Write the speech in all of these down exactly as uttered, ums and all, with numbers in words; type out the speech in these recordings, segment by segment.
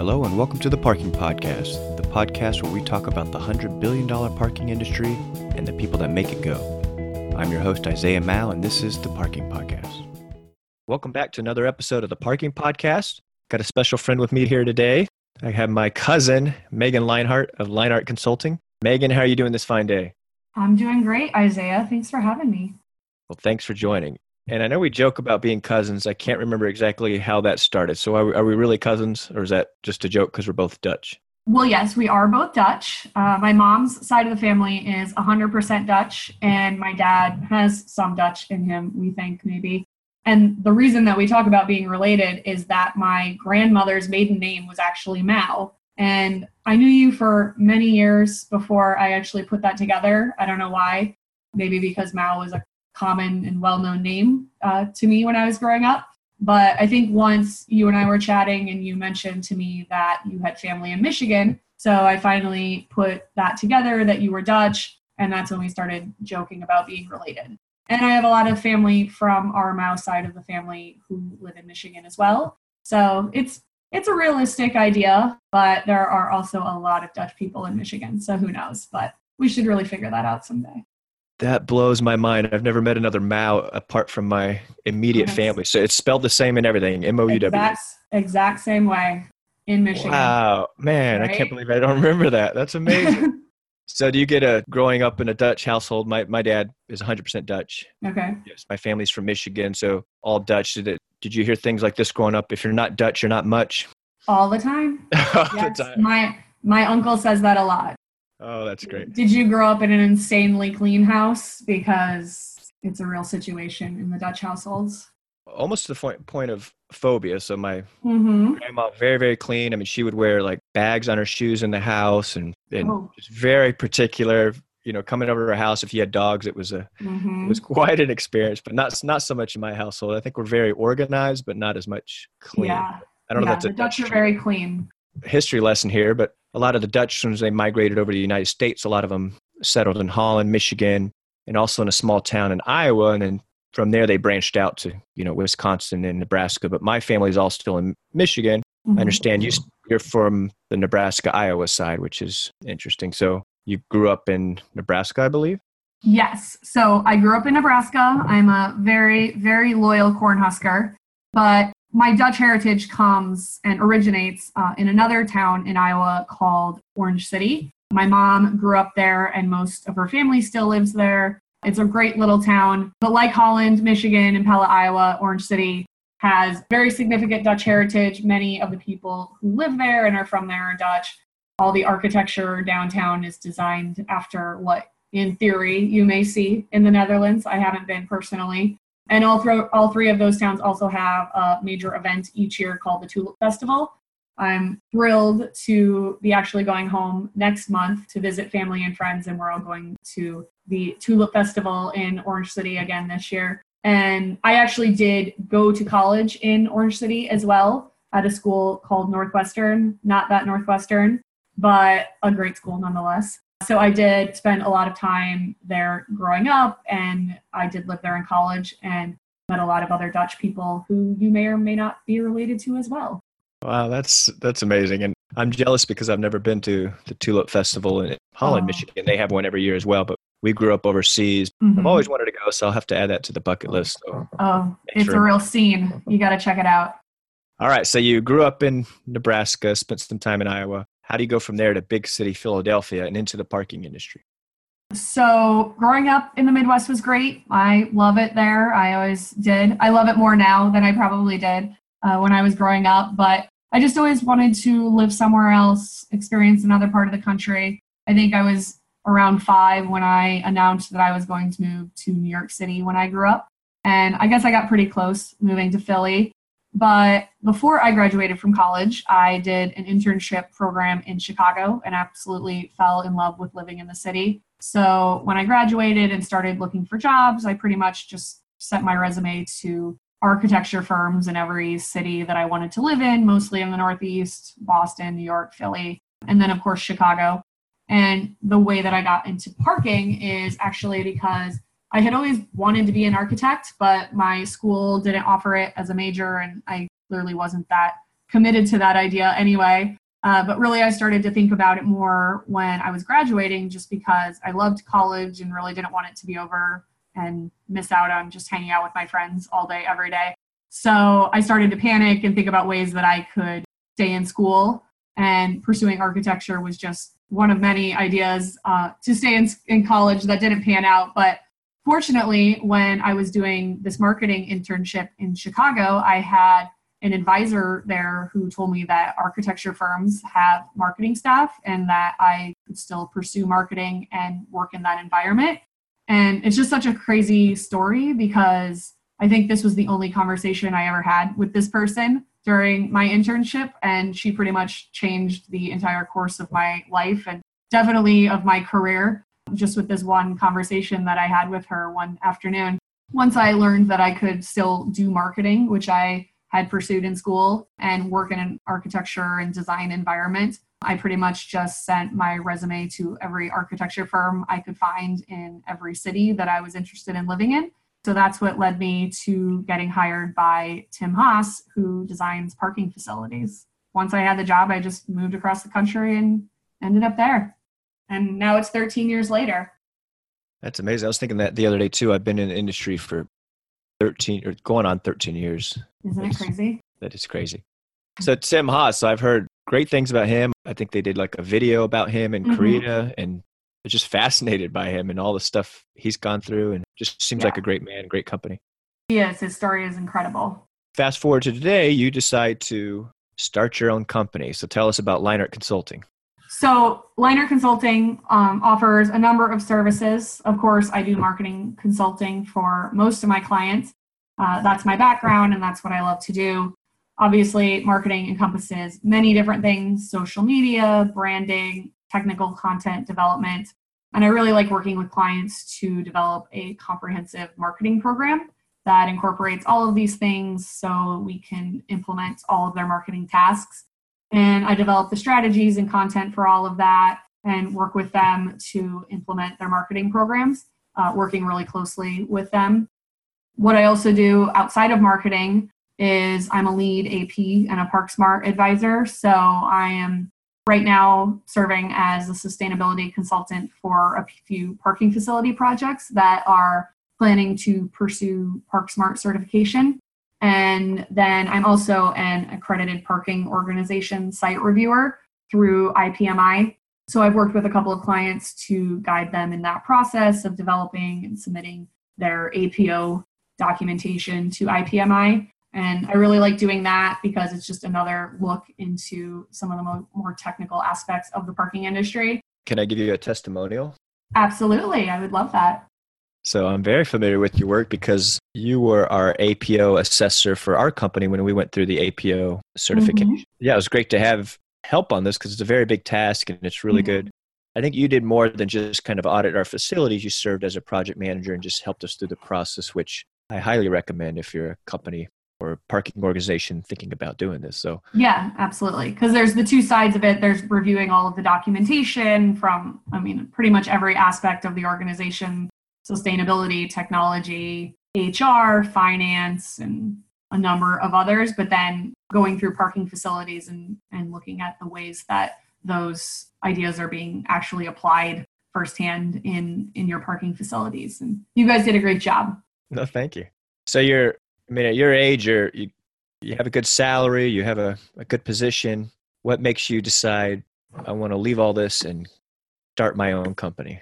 Hello and welcome to the Parking Podcast, the podcast where we talk about the one hundred billion dollars parking industry and the people that make it go. I'm your host, Isaiah Mao, and this is the Parking Podcast. Welcome back to another episode of the Parking Podcast. Got a special friend with me here today. I have my cousin, Megan Leinart of Leinart Consulting. Megan, how are you doing this fine day? I'm doing great, Isaiah. Thanks for having me. Well, thanks for joining. And I know we joke about being cousins. I can't remember exactly how that started. So are, are we really cousins, or is that just a joke because we're both Dutch? Well, yes, we are both Dutch. Uh, my mom's side of the family is one hundred percent Dutch, and my dad has some Dutch in him, we think, maybe. And the reason that we talk about being related is that my grandmother's maiden name was actually Mouw. And I knew you for many years before I actually put that together. I don't know why. Maybe because Mouw was a common and well-known name uh, to me when I was growing up. But I think once you and I were chatting and you mentioned to me that you had family in Michigan, so I finally put that together that you were Dutch, and that's when we started joking about being related. And I have a lot of family from our Mouw side of the family who live in Michigan as well. So it's it's a realistic idea, but there are also a lot of Dutch people in Michigan, so who knows? But we should really figure that out someday. That blows my mind. I've never met another Mouw apart from my immediate yes. family. So it's spelled the same in everything, M O U W. Exact, exact same way in Michigan. Wow, man, right? I can't believe I don't remember that. That's amazing. So do you get a, growing up in a Dutch household, my, my dad is one hundred percent Dutch. Okay. Yes, my family's from Michigan, so all Dutch. Did, it, did you hear things like this growing up? If you're not Dutch, you're not much. All the time. all yes, the time. My, my uncle says that a lot. Oh, that's great. Did you grow up in an insanely clean house? Because it's a real situation in the Dutch households. Almost to the point of phobia. So my mm-hmm. grandma, very, very clean. I mean, she would wear like bags on her shoes in the house and, and oh. just very particular, you know, coming over to her house. If you had dogs, it was a mm-hmm. it was quite an experience, but not not so much in my household. I think we're very organized, but not as much clean. Yeah. I don't yeah, know if that's a Dutch The Dutch are very clean. History lesson here, but a lot of the Dutch, when they migrated over to the United States, a lot of them settled in Holland, Michigan, and also in a small town in Iowa. And then from there, they branched out to, you know, Wisconsin and Nebraska. But my family's all still in Michigan. Mm-hmm. I understand you, you're from the Nebraska, Iowa side, which is interesting. So you grew up in Nebraska, I believe? Yes. So I grew up in Nebraska. I'm a very, very loyal Cornhusker. But my Dutch heritage comes and originates uh, in another town in Iowa called Orange City. My mom grew up there and most of her family still lives there. It's a great little town, but like Holland, Michigan, and Pella, Iowa, Orange City has very significant Dutch heritage. Many of the people who live there and are from there are Dutch. All the architecture downtown is designed after what, in theory, you may see in the Netherlands. I haven't been personally. And all, th- all three of those towns also have a major event each year called the Tulip Festival. I'm thrilled to be actually going home next month to visit family and friends, and we're all going to the Tulip Festival in Orange City again this year. And I actually did go to college in Orange City as well at a school called Northwestern, not that Northwestern, but a great school nonetheless. So I did spend a lot of time there growing up, and I did live there in college and met a lot of other Dutch people who you may or may not be related to as well. Wow, that's that's amazing. And I'm jealous because I've never been to the Tulip Festival in Holland, oh. Michigan. They have one every year as well, but we grew up overseas. Mm-hmm. I've always wanted to go, so I'll have to add that to the bucket list. So oh, it's sure. a real scene. You got to check it out. All right, so you grew up in Nebraska, spent some time in Iowa. How do you go from there to big city Philadelphia and into the parking industry? So growing up in the Midwest was great. I love it there. I always did. I love it more now than I probably did uh, when I was growing up. But I just always wanted to live somewhere else, experience another part of the country. I think I was around five when I announced that I was going to move to New York City when I grew up. And I guess I got pretty close moving to Philly. But before I graduated from college, I did an internship program in Chicago and absolutely fell in love with living in the city. So when I graduated and started looking for jobs, I pretty much just sent my resume to architecture firms in every city that I wanted to live in, mostly in the Northeast, Boston, New York, Philly, and then of course, Chicago. And the way that I got into parking is actually because I had always wanted to be an architect, but my school didn't offer it as a major, and I clearly wasn't that committed to that idea anyway. Uh, but really, I started to think about it more when I was graduating, just because I loved college and really didn't want it to be over and miss out on just hanging out with my friends all day, every day. So I started to panic and think about ways that I could stay in school, and pursuing architecture was just one of many ideas uh, to stay in, in college that didn't pan out. But fortunately, when I was doing this marketing internship in Chicago, I had an advisor there who told me that architecture firms have marketing staff and that I could still pursue marketing and work in that environment. And it's just such a crazy story, because I think this was the only conversation I ever had with this person during my internship. And she pretty much changed the entire course of my life and definitely of my career, just with this one conversation that I had with her one afternoon. Once I learned that I could still do marketing, which I had pursued in school, and work in an architecture and design environment, I pretty much just sent my resume to every architecture firm I could find in every city that I was interested in living in. So that's what led me to getting hired by Tim Haas, who designs parking facilities. Once I had the job, I just moved across the country and ended up there. And now it's thirteen years later. That's amazing. I was thinking that the other day too. I've been in the industry for thirteen or going on thirteen years. Isn't it crazy? That is crazy. So Tim Haas, so I've heard great things about him. I think they did like a video about him in mm-hmm. Korea, and they're just fascinated by him and all the stuff he's gone through, and just seems yeah. like a great man, great company. He is. His story is incredible. Fast forward to today, you decide to start your own company. So tell us about Leinart Consulting. So Leinart Consulting um, offers a number of services. Of course, I do marketing consulting for most of my clients. Uh, that's my background, and that's what I love to do. Obviously, marketing encompasses many different things: social media, branding, technical content development. And I really like working with clients to develop a comprehensive marketing program that incorporates all of these things so we can implement all of their marketing tasks. And I develop the strategies and content for all of that and work with them to implement their marketing programs, uh, working really closely with them. What I also do outside of marketing is I'm a LEED A P and a ParkSmart advisor. So I am right now serving as a sustainability consultant for a few parking facility projects that are planning to pursue ParkSmart certification. And then I'm also an accredited parking organization site reviewer through I P M I. So I've worked with a couple of clients to guide them in that process of developing and submitting their A P O documentation to I P M I. And I really like doing that because it's just another look into some of the mo- more technical aspects of the parking industry. Can I give you a testimonial? Absolutely. I would love that. So I'm very familiar with your work because you were our A P O assessor for our company when we went through the A P O certification. Mm-hmm. Yeah, it was great to have help on this because it's a very big task and it's really mm-hmm. good. I think you did more than just kind of audit our facilities. You served as a project manager and just helped us through the process, which I highly recommend if you're a company or a parking organization thinking about doing this. So yeah, absolutely. Because there's the two sides of it. There's reviewing all of the documentation from, I mean, pretty much every aspect of the organization: sustainability, technology, H R, finance, and a number of others. But then going through parking facilities and, and looking at the ways that those ideas are being actually applied firsthand in, in your parking facilities. And you guys did a great job. No, thank you. So you're, I mean, at your age, you're, you you have a good salary, you have a, a good position. What makes you decide, I want to leave all this and start my own company?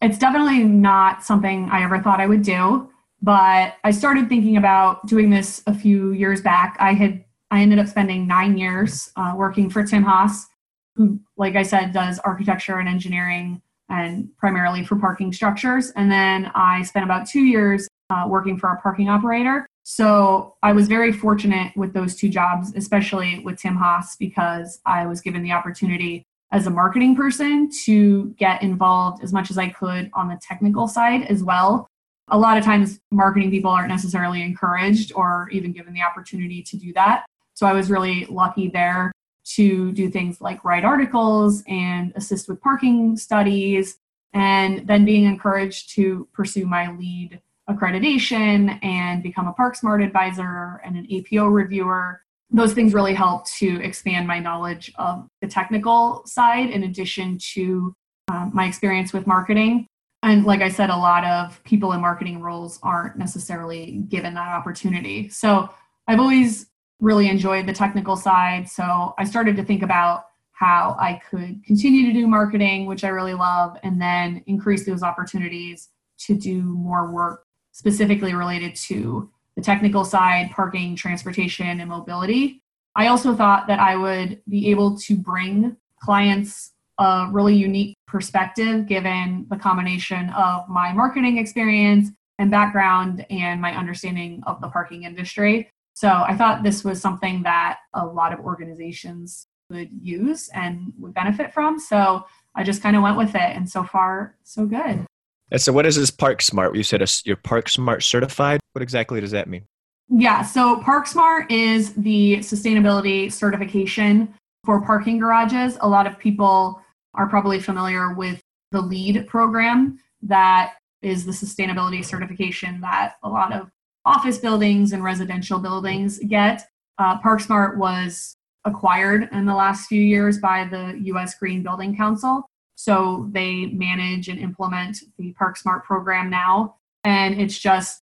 It's definitely not something I ever thought I would do, but I started thinking about doing this a few years back. I had I ended up spending nine years uh, working for Tim Haas, who, like I said, does architecture and engineering and primarily for parking structures. And then I spent about two years uh, working for a parking operator. So I was very fortunate with those two jobs, especially with Tim Haas, because I was given the opportunity as a marketing person to get involved as much as I could on the technical side as well. A lot of times marketing people aren't necessarily encouraged or even given the opportunity to do that. So I was really lucky there to do things like write articles and assist with parking studies, and then being encouraged to pursue my LEED accreditation and become a ParkSmart advisor and an A P O reviewer. those things really helped to expand my knowledge of the technical side in addition to um, my experience with marketing. And like I said, a lot of people in marketing roles aren't necessarily given that opportunity. So I've always really enjoyed the technical side. So I started to think about how I could continue to do marketing, which I really love, and then increase those opportunities to do more work specifically related to the technical side, parking, transportation, and mobility. I also thought that I would be able to bring clients a really unique perspective given the combination of my marketing experience and background and my understanding of the parking industry. So I thought this was something that a lot of organizations would use and would benefit from. So I just kind of went with it. And so far, so good. And so what is this ParkSmart? You said you're ParkSmart certified. What exactly does that mean? Yeah, so ParkSmart is the sustainability certification for parking garages. A lot of people are probably familiar with the LEED program. That is the sustainability certification that a lot of office buildings and residential buildings get. Uh, ParkSmart was acquired in the last few years by the U S Green Building Council. So they manage and implement the ParkSmart program now. And it's just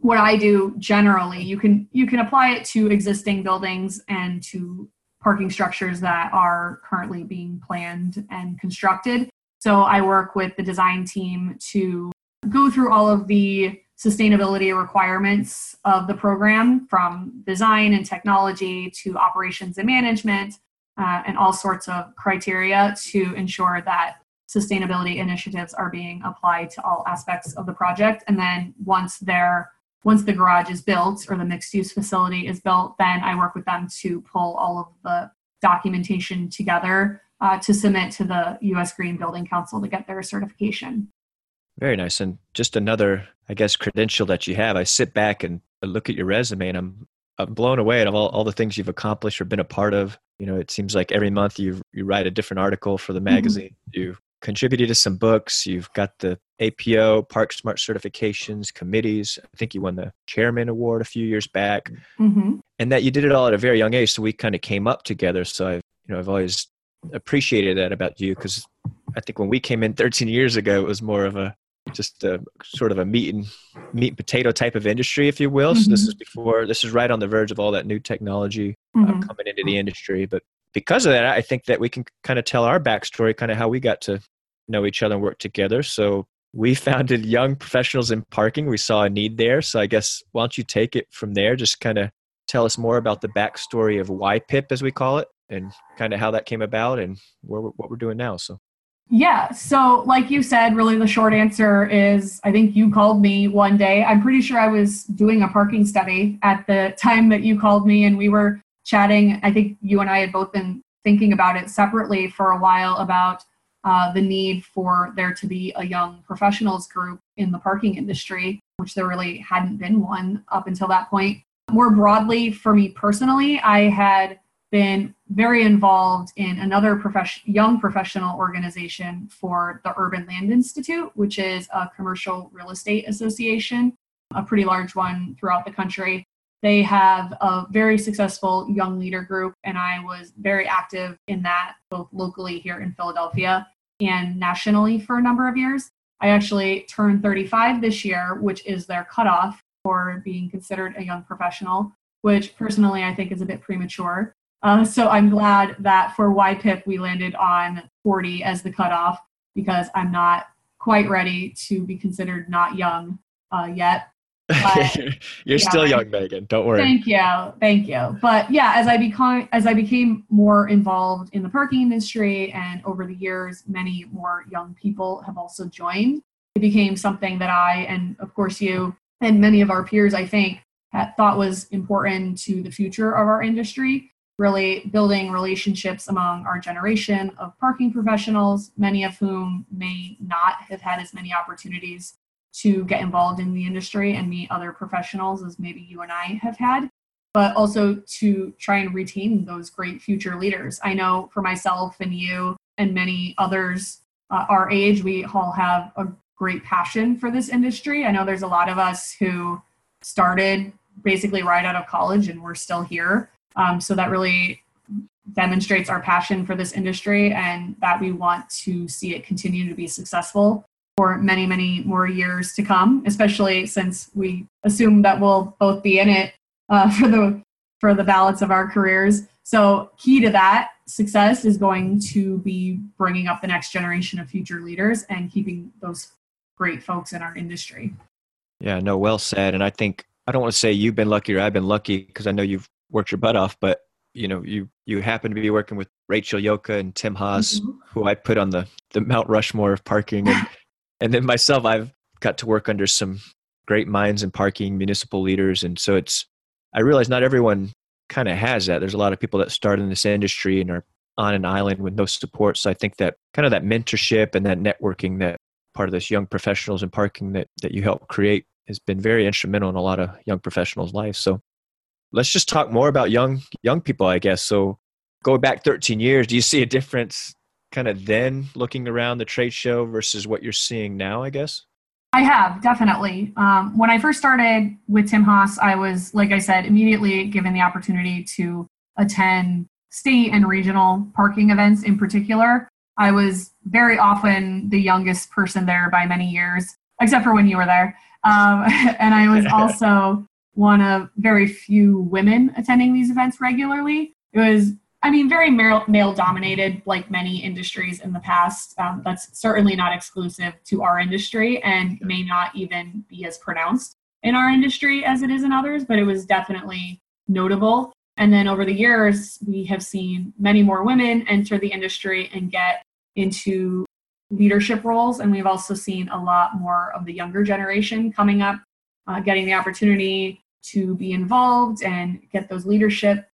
what I do generally. You can, you can apply it to existing buildings and to parking structures that are currently being planned and constructed. So I work with the design team to go through all of the sustainability requirements of the program, from design and technology to operations and management, uh, and all sorts of criteria to ensure that sustainability initiatives are being applied to all aspects of the project. And then once they're Once the garage is built or the mixed-use facility is built, then I work with them to pull all of the documentation together uh, to submit to the U S Green Building Council to get their certification. Very nice. And just another, I guess, credential that you have. I sit back and look at your resume and I'm, I'm blown away at all, all the things you've accomplished or been a part of. You know, it seems like every month you you write a different article for the magazine. Mm-hmm. You contributed to some books. You've got the A P O, ParkSmart certifications, committees. I think you won the chairman award a few years back. Mm-hmm. And that you did it all at a very young age. So we kind of came up together. So I've, you know, I've always appreciated that about you, because I think when we came in thirteen years ago, it was more of a, just a sort of a meat and meat and potato type of industry, if you will. Mm-hmm. So this is before, this is right on the verge of all that new technology mm-hmm. uh, coming into the industry. But because of that, I think that we can kind of tell our backstory, kind of how we got to know each other and work together. So we founded Young Professionals in Parking. We saw a need there. So I guess, why don't you take it from there? Just kind of tell us more about the backstory of Y P I P, as we call it, and kind of how that came about and where, what we're doing now. So yeah. So like you said, really the short answer is, I think you called me one day. I'm pretty sure I was doing a parking study at the time that you called me, and we were chatting. I think you and I had both been thinking about it separately for a while about uh, the need for there to be a young professionals group in the parking industry, which there really hadn't been one up until that point. More broadly, for me personally, I had been very involved in another profession, young professional organization for the Urban Land Institute, which is a commercial real estate association, a pretty large one throughout the country. They have a very successful young leader group, and I was very active in that, both locally here in Philadelphia and nationally for a number of years. I actually turned thirty-five this year, which is their cutoff for being considered a young professional, which personally I think is a bit premature. Uh, so I'm glad that for Y P I P, we landed on forty as the cutoff, because I'm not quite ready to be considered not young uh, yet. But, you're yeah, still young, Megan. Don't worry. Thank you. Thank you. But yeah, as I become, as I became more involved in the parking industry, and over the years, many more young people have also joined, it became something that I, and of course you and many of our peers, I think, thought was important to the future of our industry, really building relationships among our generation of parking professionals, many of whom may not have had as many opportunities to get involved in the industry and meet other professionals as maybe you and I have had, but also to try and retain those great future leaders. I know for myself and you and many others uh, our age, we all have a great passion for this industry. I know there's a lot of us who started basically right out of college and we're still here. Um, so that really demonstrates our passion for this industry and that we want to see it continue to be successful for many, many more years to come, especially since we assume that we'll both be in it uh, for the for the balance of our careers. So key to that success is going to be bringing up the next generation of future leaders and keeping those great folks in our industry. Yeah, no, well said. And I think, I don't want to say you've been lucky or I've been lucky, because I know you've worked your butt off, but you know, you you happen to be working with Rachel Yoka and Tim Haas, mm-hmm. who I put on the, the Mount Rushmore of parking. And, and then myself, I've got to work under some great minds in parking, municipal leaders. And so it's, I realize not everyone kind of has that. There's a lot of people that start in this industry and are on an island with no support. So I think that kind of that mentorship and that networking that part of this young professionals in parking that, that you help create has been very instrumental in a lot of young professionals' lives. So let's just talk more about young young people, I guess. So go back thirteen years, do you see a difference kind of then looking around the trade show versus what you're seeing now, I guess? I have, definitely. Um, when I first started with Tim Haas, I was, like I said, immediately given the opportunity to attend state and regional parking events in particular. I was very often the youngest person there by many years, except for when you were there. Um, and I was also one of very few women attending these events regularly. It was, I mean, very male-dominated, like many industries in the past. Um, that's certainly not exclusive to our industry and may not even be as pronounced in our industry as it is in others, but it was definitely notable. And then over the years, we have seen many more women enter the industry and get into leadership roles. And we've also seen a lot more of the younger generation coming up, uh, getting the opportunity to be involved and get those leadership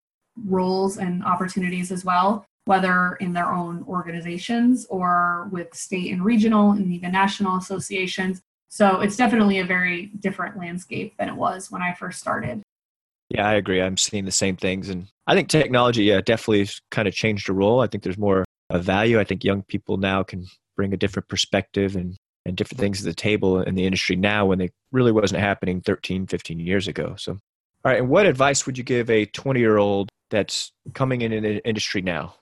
roles and opportunities as well, whether in their own organizations or with state and regional and even national associations. So it's definitely a very different landscape than it was when I first started. Yeah, I agree. I'm seeing the same things. And I think technology yeah, definitely has kind of changed the role. I think there's more of value. I think young people now can bring a different perspective and, and different things to the table in the industry now when they really wasn't happening thirteen, fifteen years ago. So, all right. And what advice would you give a twenty-year-old that's coming in the industry now?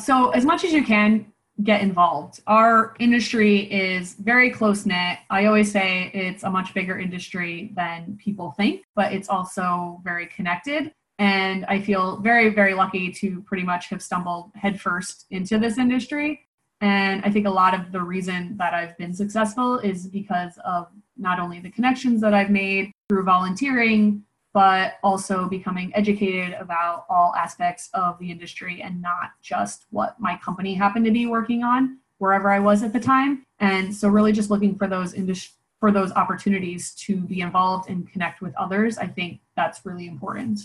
So as much as you can, get involved. Our industry is very close-knit. I always say it's a much bigger industry than people think, but it's also very connected. And I feel very, very lucky to pretty much have stumbled headfirst into this industry. And I think a lot of the reason that I've been successful is because of not only the connections that I've made through volunteering, but also becoming educated about all aspects of the industry and not just what my company happened to be working on wherever I was at the time. And so really just looking for those industry, for those opportunities to be involved and connect with others. I think that's really important.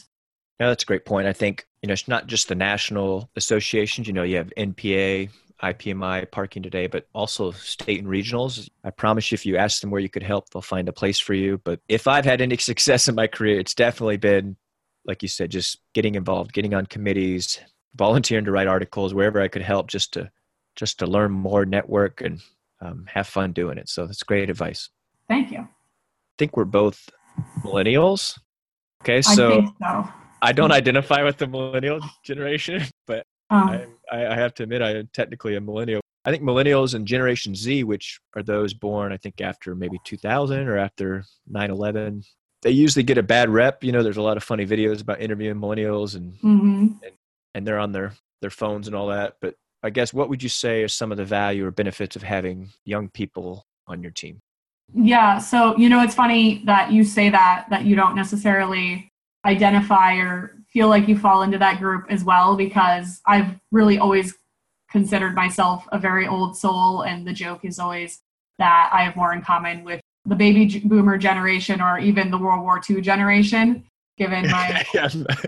Yeah, that's a great point. I think, you know, it's not just the national associations, you know, you have N P A, I P M I, Parking Today, but also state and regionals. I promise you, if you ask them where you could help, they'll find a place for you. But if I've had any success in my career, it's definitely been, like you said, just getting involved, getting on committees, volunteering to write articles, wherever I could help just to just to learn more, network, and um, have fun doing it. So that's great advice. Thank you. I think we're both millennials. Okay, so I, think so. I don't identify with the millennial generation, but Um, I, I have to admit, I am technically a millennial. I think millennials and Generation Z, which are those born, I think, after maybe two thousand or after nine eleven, they usually get a bad rep. You know, there's a lot of funny videos about interviewing millennials and mm-hmm. and, and they're on their, their phones and all that. But I guess, what would you say are some of the value or benefits of having young people on your team? Yeah. So, you know, it's funny that you say that, that you don't necessarily identify or feel like you fall into that group as well, because I've really always considered myself a very old soul. And the joke is always that I have more in common with the baby boomer generation or even the World War Two generation, given my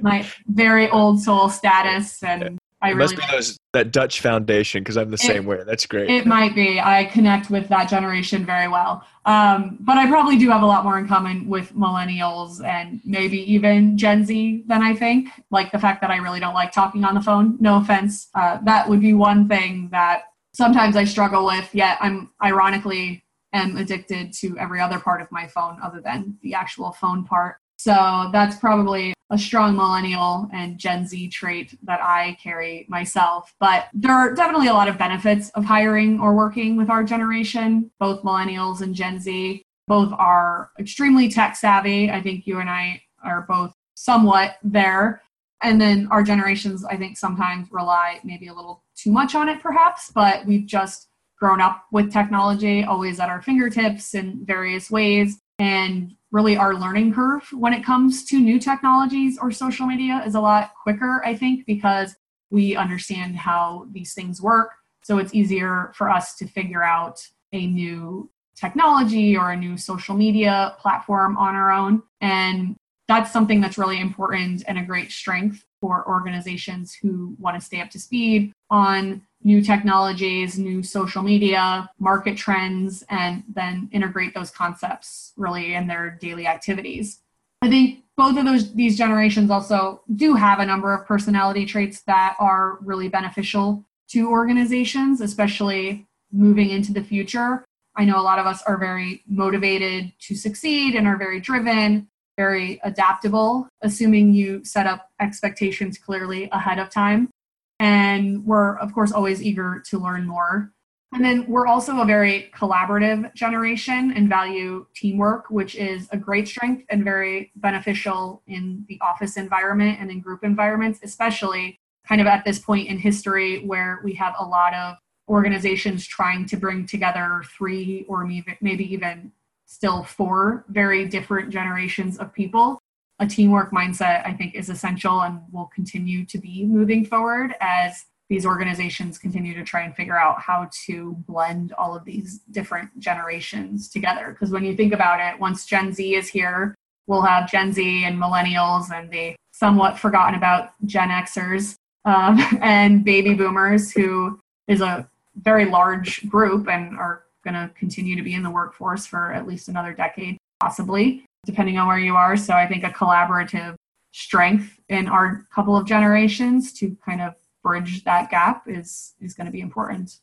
my very old soul status. And I it really must be those, that Dutch foundation, because I'm the it, same way. That's great. It might be. I connect with that generation very well. Um, but I probably do have a lot more in common with millennials and maybe even Gen Z than I think. Like the fact that I really don't like talking on the phone. No offense. Uh, that would be one thing that sometimes I struggle with, yet I'm ironically am addicted to every other part of my phone other than the actual phone part. So that's probably a strong millennial and Gen Z trait that I carry myself. But there are definitely a lot of benefits of hiring or working with our generation, both millennials and Gen Z. Both are extremely tech savvy. I think you and I are both somewhat there. And then our generations, I think, sometimes rely maybe a little too much on it, perhaps, but we've just grown up with technology always at our fingertips in various ways. And really our learning curve when it comes to new technologies or social media is a lot quicker, I think, because we understand how these things work. So it's easier for us to figure out a new technology or a new social media platform on our own. And that's something that's really important and a great strength for organizations who want to stay up to speed on new technologies, new social media, market trends, and then integrate those concepts really in their daily activities. I think both of those these generations also do have a number of personality traits that are really beneficial to organizations, especially moving into the future. I know a lot of us are very motivated to succeed and are very driven, very adaptable, assuming you set up expectations clearly ahead of time. And we're, of course, always eager to learn more. And then we're also a very collaborative generation and value teamwork, which is a great strength and very beneficial in the office environment and in group environments, especially kind of at this point in history where we have a lot of organizations trying to bring together three or maybe even still four very different generations of people. A teamwork mindset, I think, is essential and will continue to be moving forward as these organizations continue to try and figure out how to blend all of these different generations together. Because when you think about it, once Gen Z is here, we'll have Gen Z and millennials and the somewhat forgotten about Gen Xers um, and baby boomers, who is a very large group and are going to continue to be in the workforce for at least another decade, possibly, depending on where you are. So I think a collaborative strength in our couple of generations to kind of bridge that gap is is going to be important.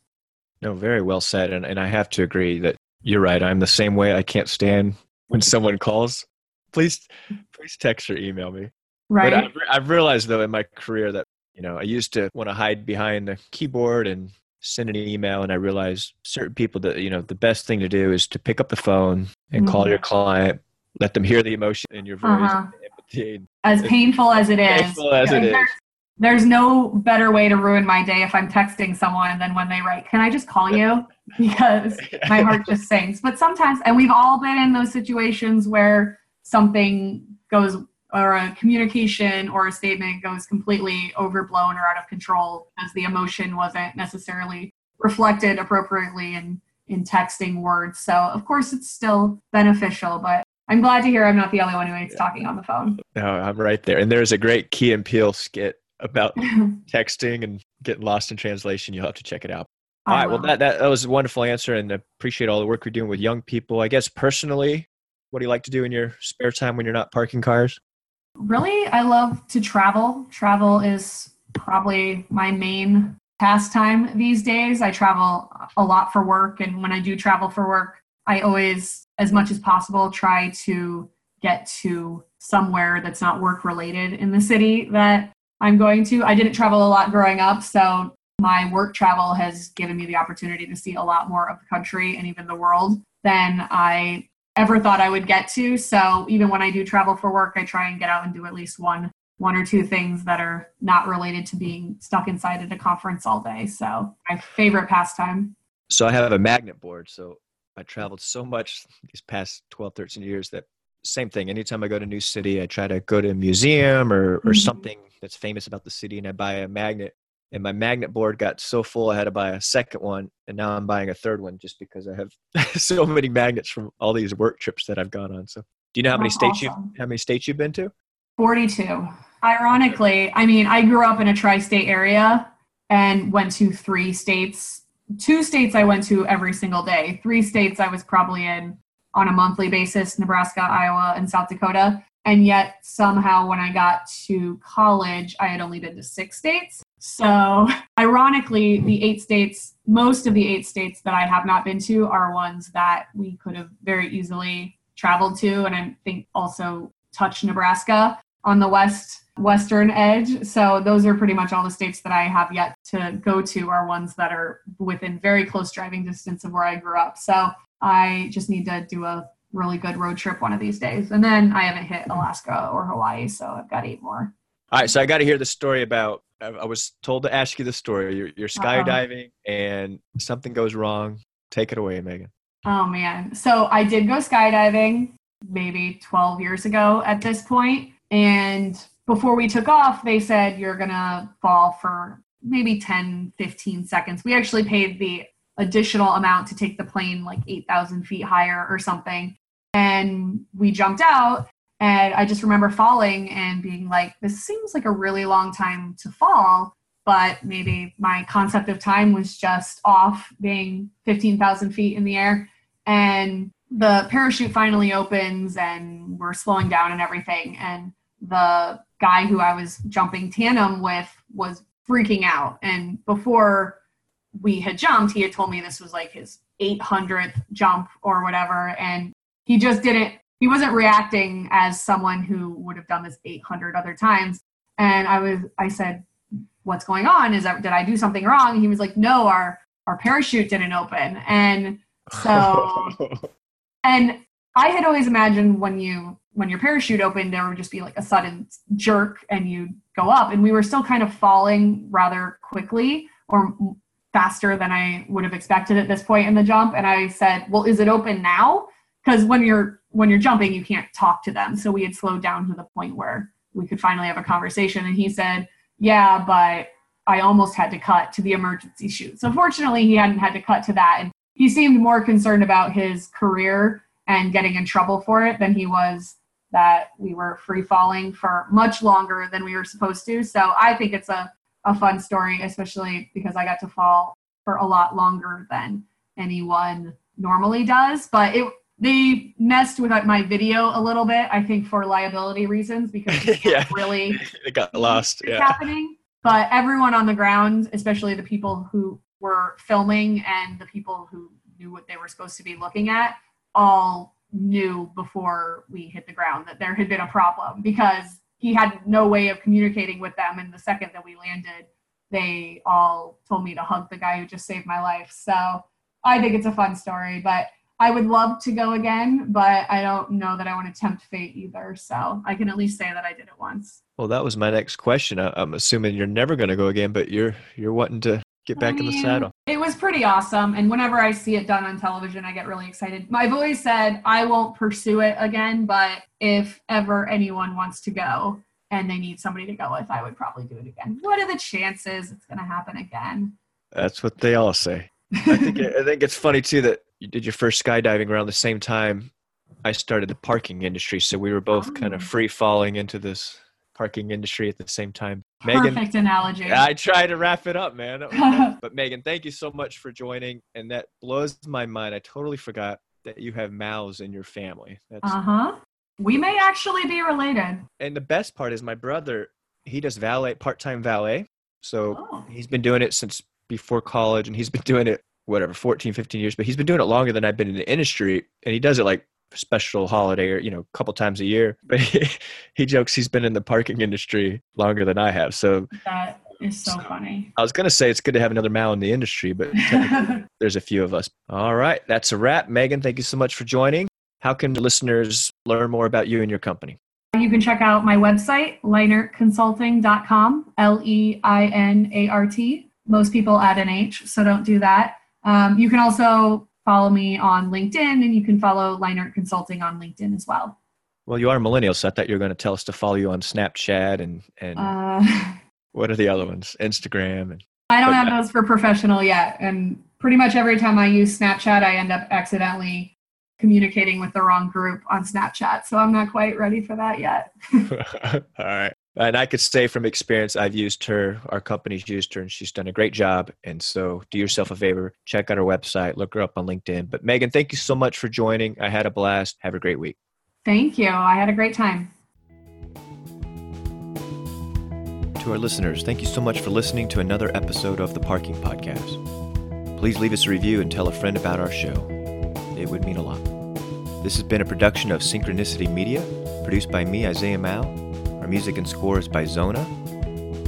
No, very well said. And and I have to agree that you're right. I'm the same way. I can't stand when someone calls. Please, please text or email me. Right. But I've, I've realized, though, in my career that, you know, I used to want to hide behind the keyboard and send an email, and I realized certain people that, you know, the best thing to do is to pick up the phone and mm-hmm. call your client. Let them hear the emotion in your voice. Uh-huh. Empathy. As painful as it is. Painful as it is. There's no better way to ruin my day if I'm texting someone than when they write, "Can I just call you?" Because my heart just sinks. But sometimes, and we've all been in those situations where something goes, or a communication or a statement goes completely overblown or out of control because the emotion wasn't necessarily reflected appropriately in, in texting words. So of course it's still beneficial, but I'm glad to hear I'm not the only one who is yeah. talking on the phone. No, I'm right there. And there's a great Key and Peele skit about texting and getting lost in translation. You'll have to check it out. All I right. Will. Well, that, that, that was a wonderful answer, and appreciate all the work you're doing with young people. I guess personally, what do you like to do in your spare time when you're not parking cars? Really, I love to travel. Travel is probably my main pastime these days. I travel a lot for work. And when I do travel for work, I always, as much as possible, try to get to somewhere that's not work-related in the city that I'm going to. I didn't travel a lot growing up, so my work travel has given me the opportunity to see a lot more of the country and even the world than I ever thought I would get to. So even when I do travel for work, I try and get out and do at least one, one or two things that are not related to being stuck inside at a conference all day. So my favorite pastime. So I have a magnet board, so I traveled so much these past twelve, thirteen years that same thing. Anytime I go to a new city, I try to go to a museum or, or mm-hmm. something that's famous about the city, and I buy a magnet. And my magnet board got so full, I had to buy a second one. And now I'm buying a third one just because I have so many magnets from all these work trips that I've gone on. So do you know how many states awesome. you how many states you've been to? forty-two. Ironically, I mean, I grew up in a tri-state area and went to three states. Two states I went to every single day. Three states I was probably in on a monthly basis: Nebraska, Iowa, and South Dakota. And yet somehow when I got to college, I had only been to six states. So ironically, the eight states, most of the eight states that I have not been to are ones that we could have very easily traveled to. And I think also touched Nebraska. on the west western edge. So those are pretty much all the states that I have yet to go to are ones that are within very close driving distance of where I grew up. So I just need to do a really good road trip one of these days. And then I haven't hit Alaska or Hawaii, so I've got eight more. All right. So I got to hear the story about, I was told to ask you the story. You're, you're skydiving Uh-oh. and something goes wrong. Take it away, Megan. Oh man. So I did go skydiving maybe twelve years ago at this point. And before we took off, they said, you're going to fall for maybe ten, fifteen seconds. We actually paid the additional amount to take the plane like eight thousand feet higher or something. And we jumped out, and I just remember falling and being like, this seems like a really long time to fall, but maybe my concept of time was just off, being fifteen thousand feet in the air. And the parachute finally opens and we're slowing down and everything. And the guy who I was jumping tandem with was freaking out. And before we had jumped, he had told me this was like his eight hundredth jump or whatever. And he just didn't, he wasn't reacting as someone who would have done this eight hundred other times. And I was, I said, what's going on? Is that, did I do something wrong? And he was like, no, our, our parachute didn't open. And so, and I had always imagined when you, when your parachute opened, there would just be like a sudden jerk and you go up, and we were still kind of falling rather quickly or faster than I would have expected at this point in the jump. And I said, well, is it open now? Because when you're, when you're jumping, you can't talk to them. So we had slowed down to the point where we could finally have a conversation. And he said, yeah, but I almost had to cut to the emergency chute. So fortunately he hadn't had to cut to that. And he seemed more concerned about his career and getting in trouble for it than he was that we were free falling for much longer than we were supposed to. So I think it's a, a fun story, especially because I got to fall for a lot longer than anyone normally does. But it, they messed with my video a little bit, I think, for liability reasons, because it yeah. really it got lost yeah. happening. But everyone on the ground, especially the people who were filming and the people who knew what they were supposed to be looking at, all knew before we hit the ground that there had been a problem, because he had no way of communicating with them. And the second that we landed, they all told me to hug the guy who just saved my life. So I think it's a fun story, but I would love to go again, but I don't know that I want to tempt fate either. So I can at least say that I did it once. Well, that was my next question. I, I'm assuming you're never going to go again, but you're, you're wanting to get back I mean, in the saddle. It was pretty awesome. And whenever I see it done on television, I get really excited. I've always said I won't pursue it again, but if ever anyone wants to go and they need somebody to go with, I would probably do it again. What are the chances it's going to happen again? That's what they all say. I think, it, I think it's funny too that you did your first skydiving around the same time I started the parking industry. So we were both oh. kind of free falling into this parking industry at the same time. Perfect Megan, analogy. I try to wrap it up, man. But Megan, thank you so much for joining. And that blows my mind. I totally forgot that you have Mouws in your family. That's- uh-huh. We may actually be related. And the best part is my brother, he does valet, part-time valet. So oh. he's been doing it since before college, and he's been doing it, whatever, fourteen, fifteen years, but he's been doing it longer than I've been in the industry. And he does it like special holiday or, you know, a couple times a year, but he, he jokes he's been in the parking industry longer than I have. So that is so, so funny. I was going to say it's good to have another Mouw in the industry, but there's a few of us. All right. That's a wrap. Megan, thank you so much for joining. How can listeners learn more about you and your company? You can check out my website, leinart consulting dot com, L E I N A R T. Most people add an H, so don't do that. Um, you can also follow me on LinkedIn, and you can follow Leinart Consulting on LinkedIn as well. Well, you are a millennial, so I thought you were going to tell us to follow you on Snapchat and, and uh, what are the other ones? Instagram. And I don't have those for professional yet. And pretty much every time I use Snapchat, I end up accidentally communicating with the wrong group on Snapchat. So I'm not quite ready for that yet. All right. And I could say from experience, I've used her, our company's used her, and she's done a great job. And so do yourself a favor, check out her website, look her up on LinkedIn. But Megan, thank you so much for joining. I had a blast. Have a great week. Thank you. I had a great time. To our listeners, thank you so much for listening to another episode of the Parking Podcast. Please leave us a review and tell a friend about our show. It would mean a lot. This has been a production of Synchronicity Media, produced by me, Isaiah Mao. Our music and score is by Zona.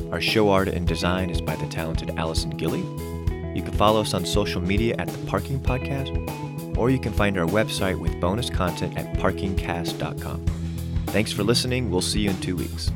Our show art and design is by the talented Allison Gilly. You can follow us on social media at The Parking Podcast, or you can find our website with bonus content at parking cast dot com. Thanks for listening. We'll see you in two weeks.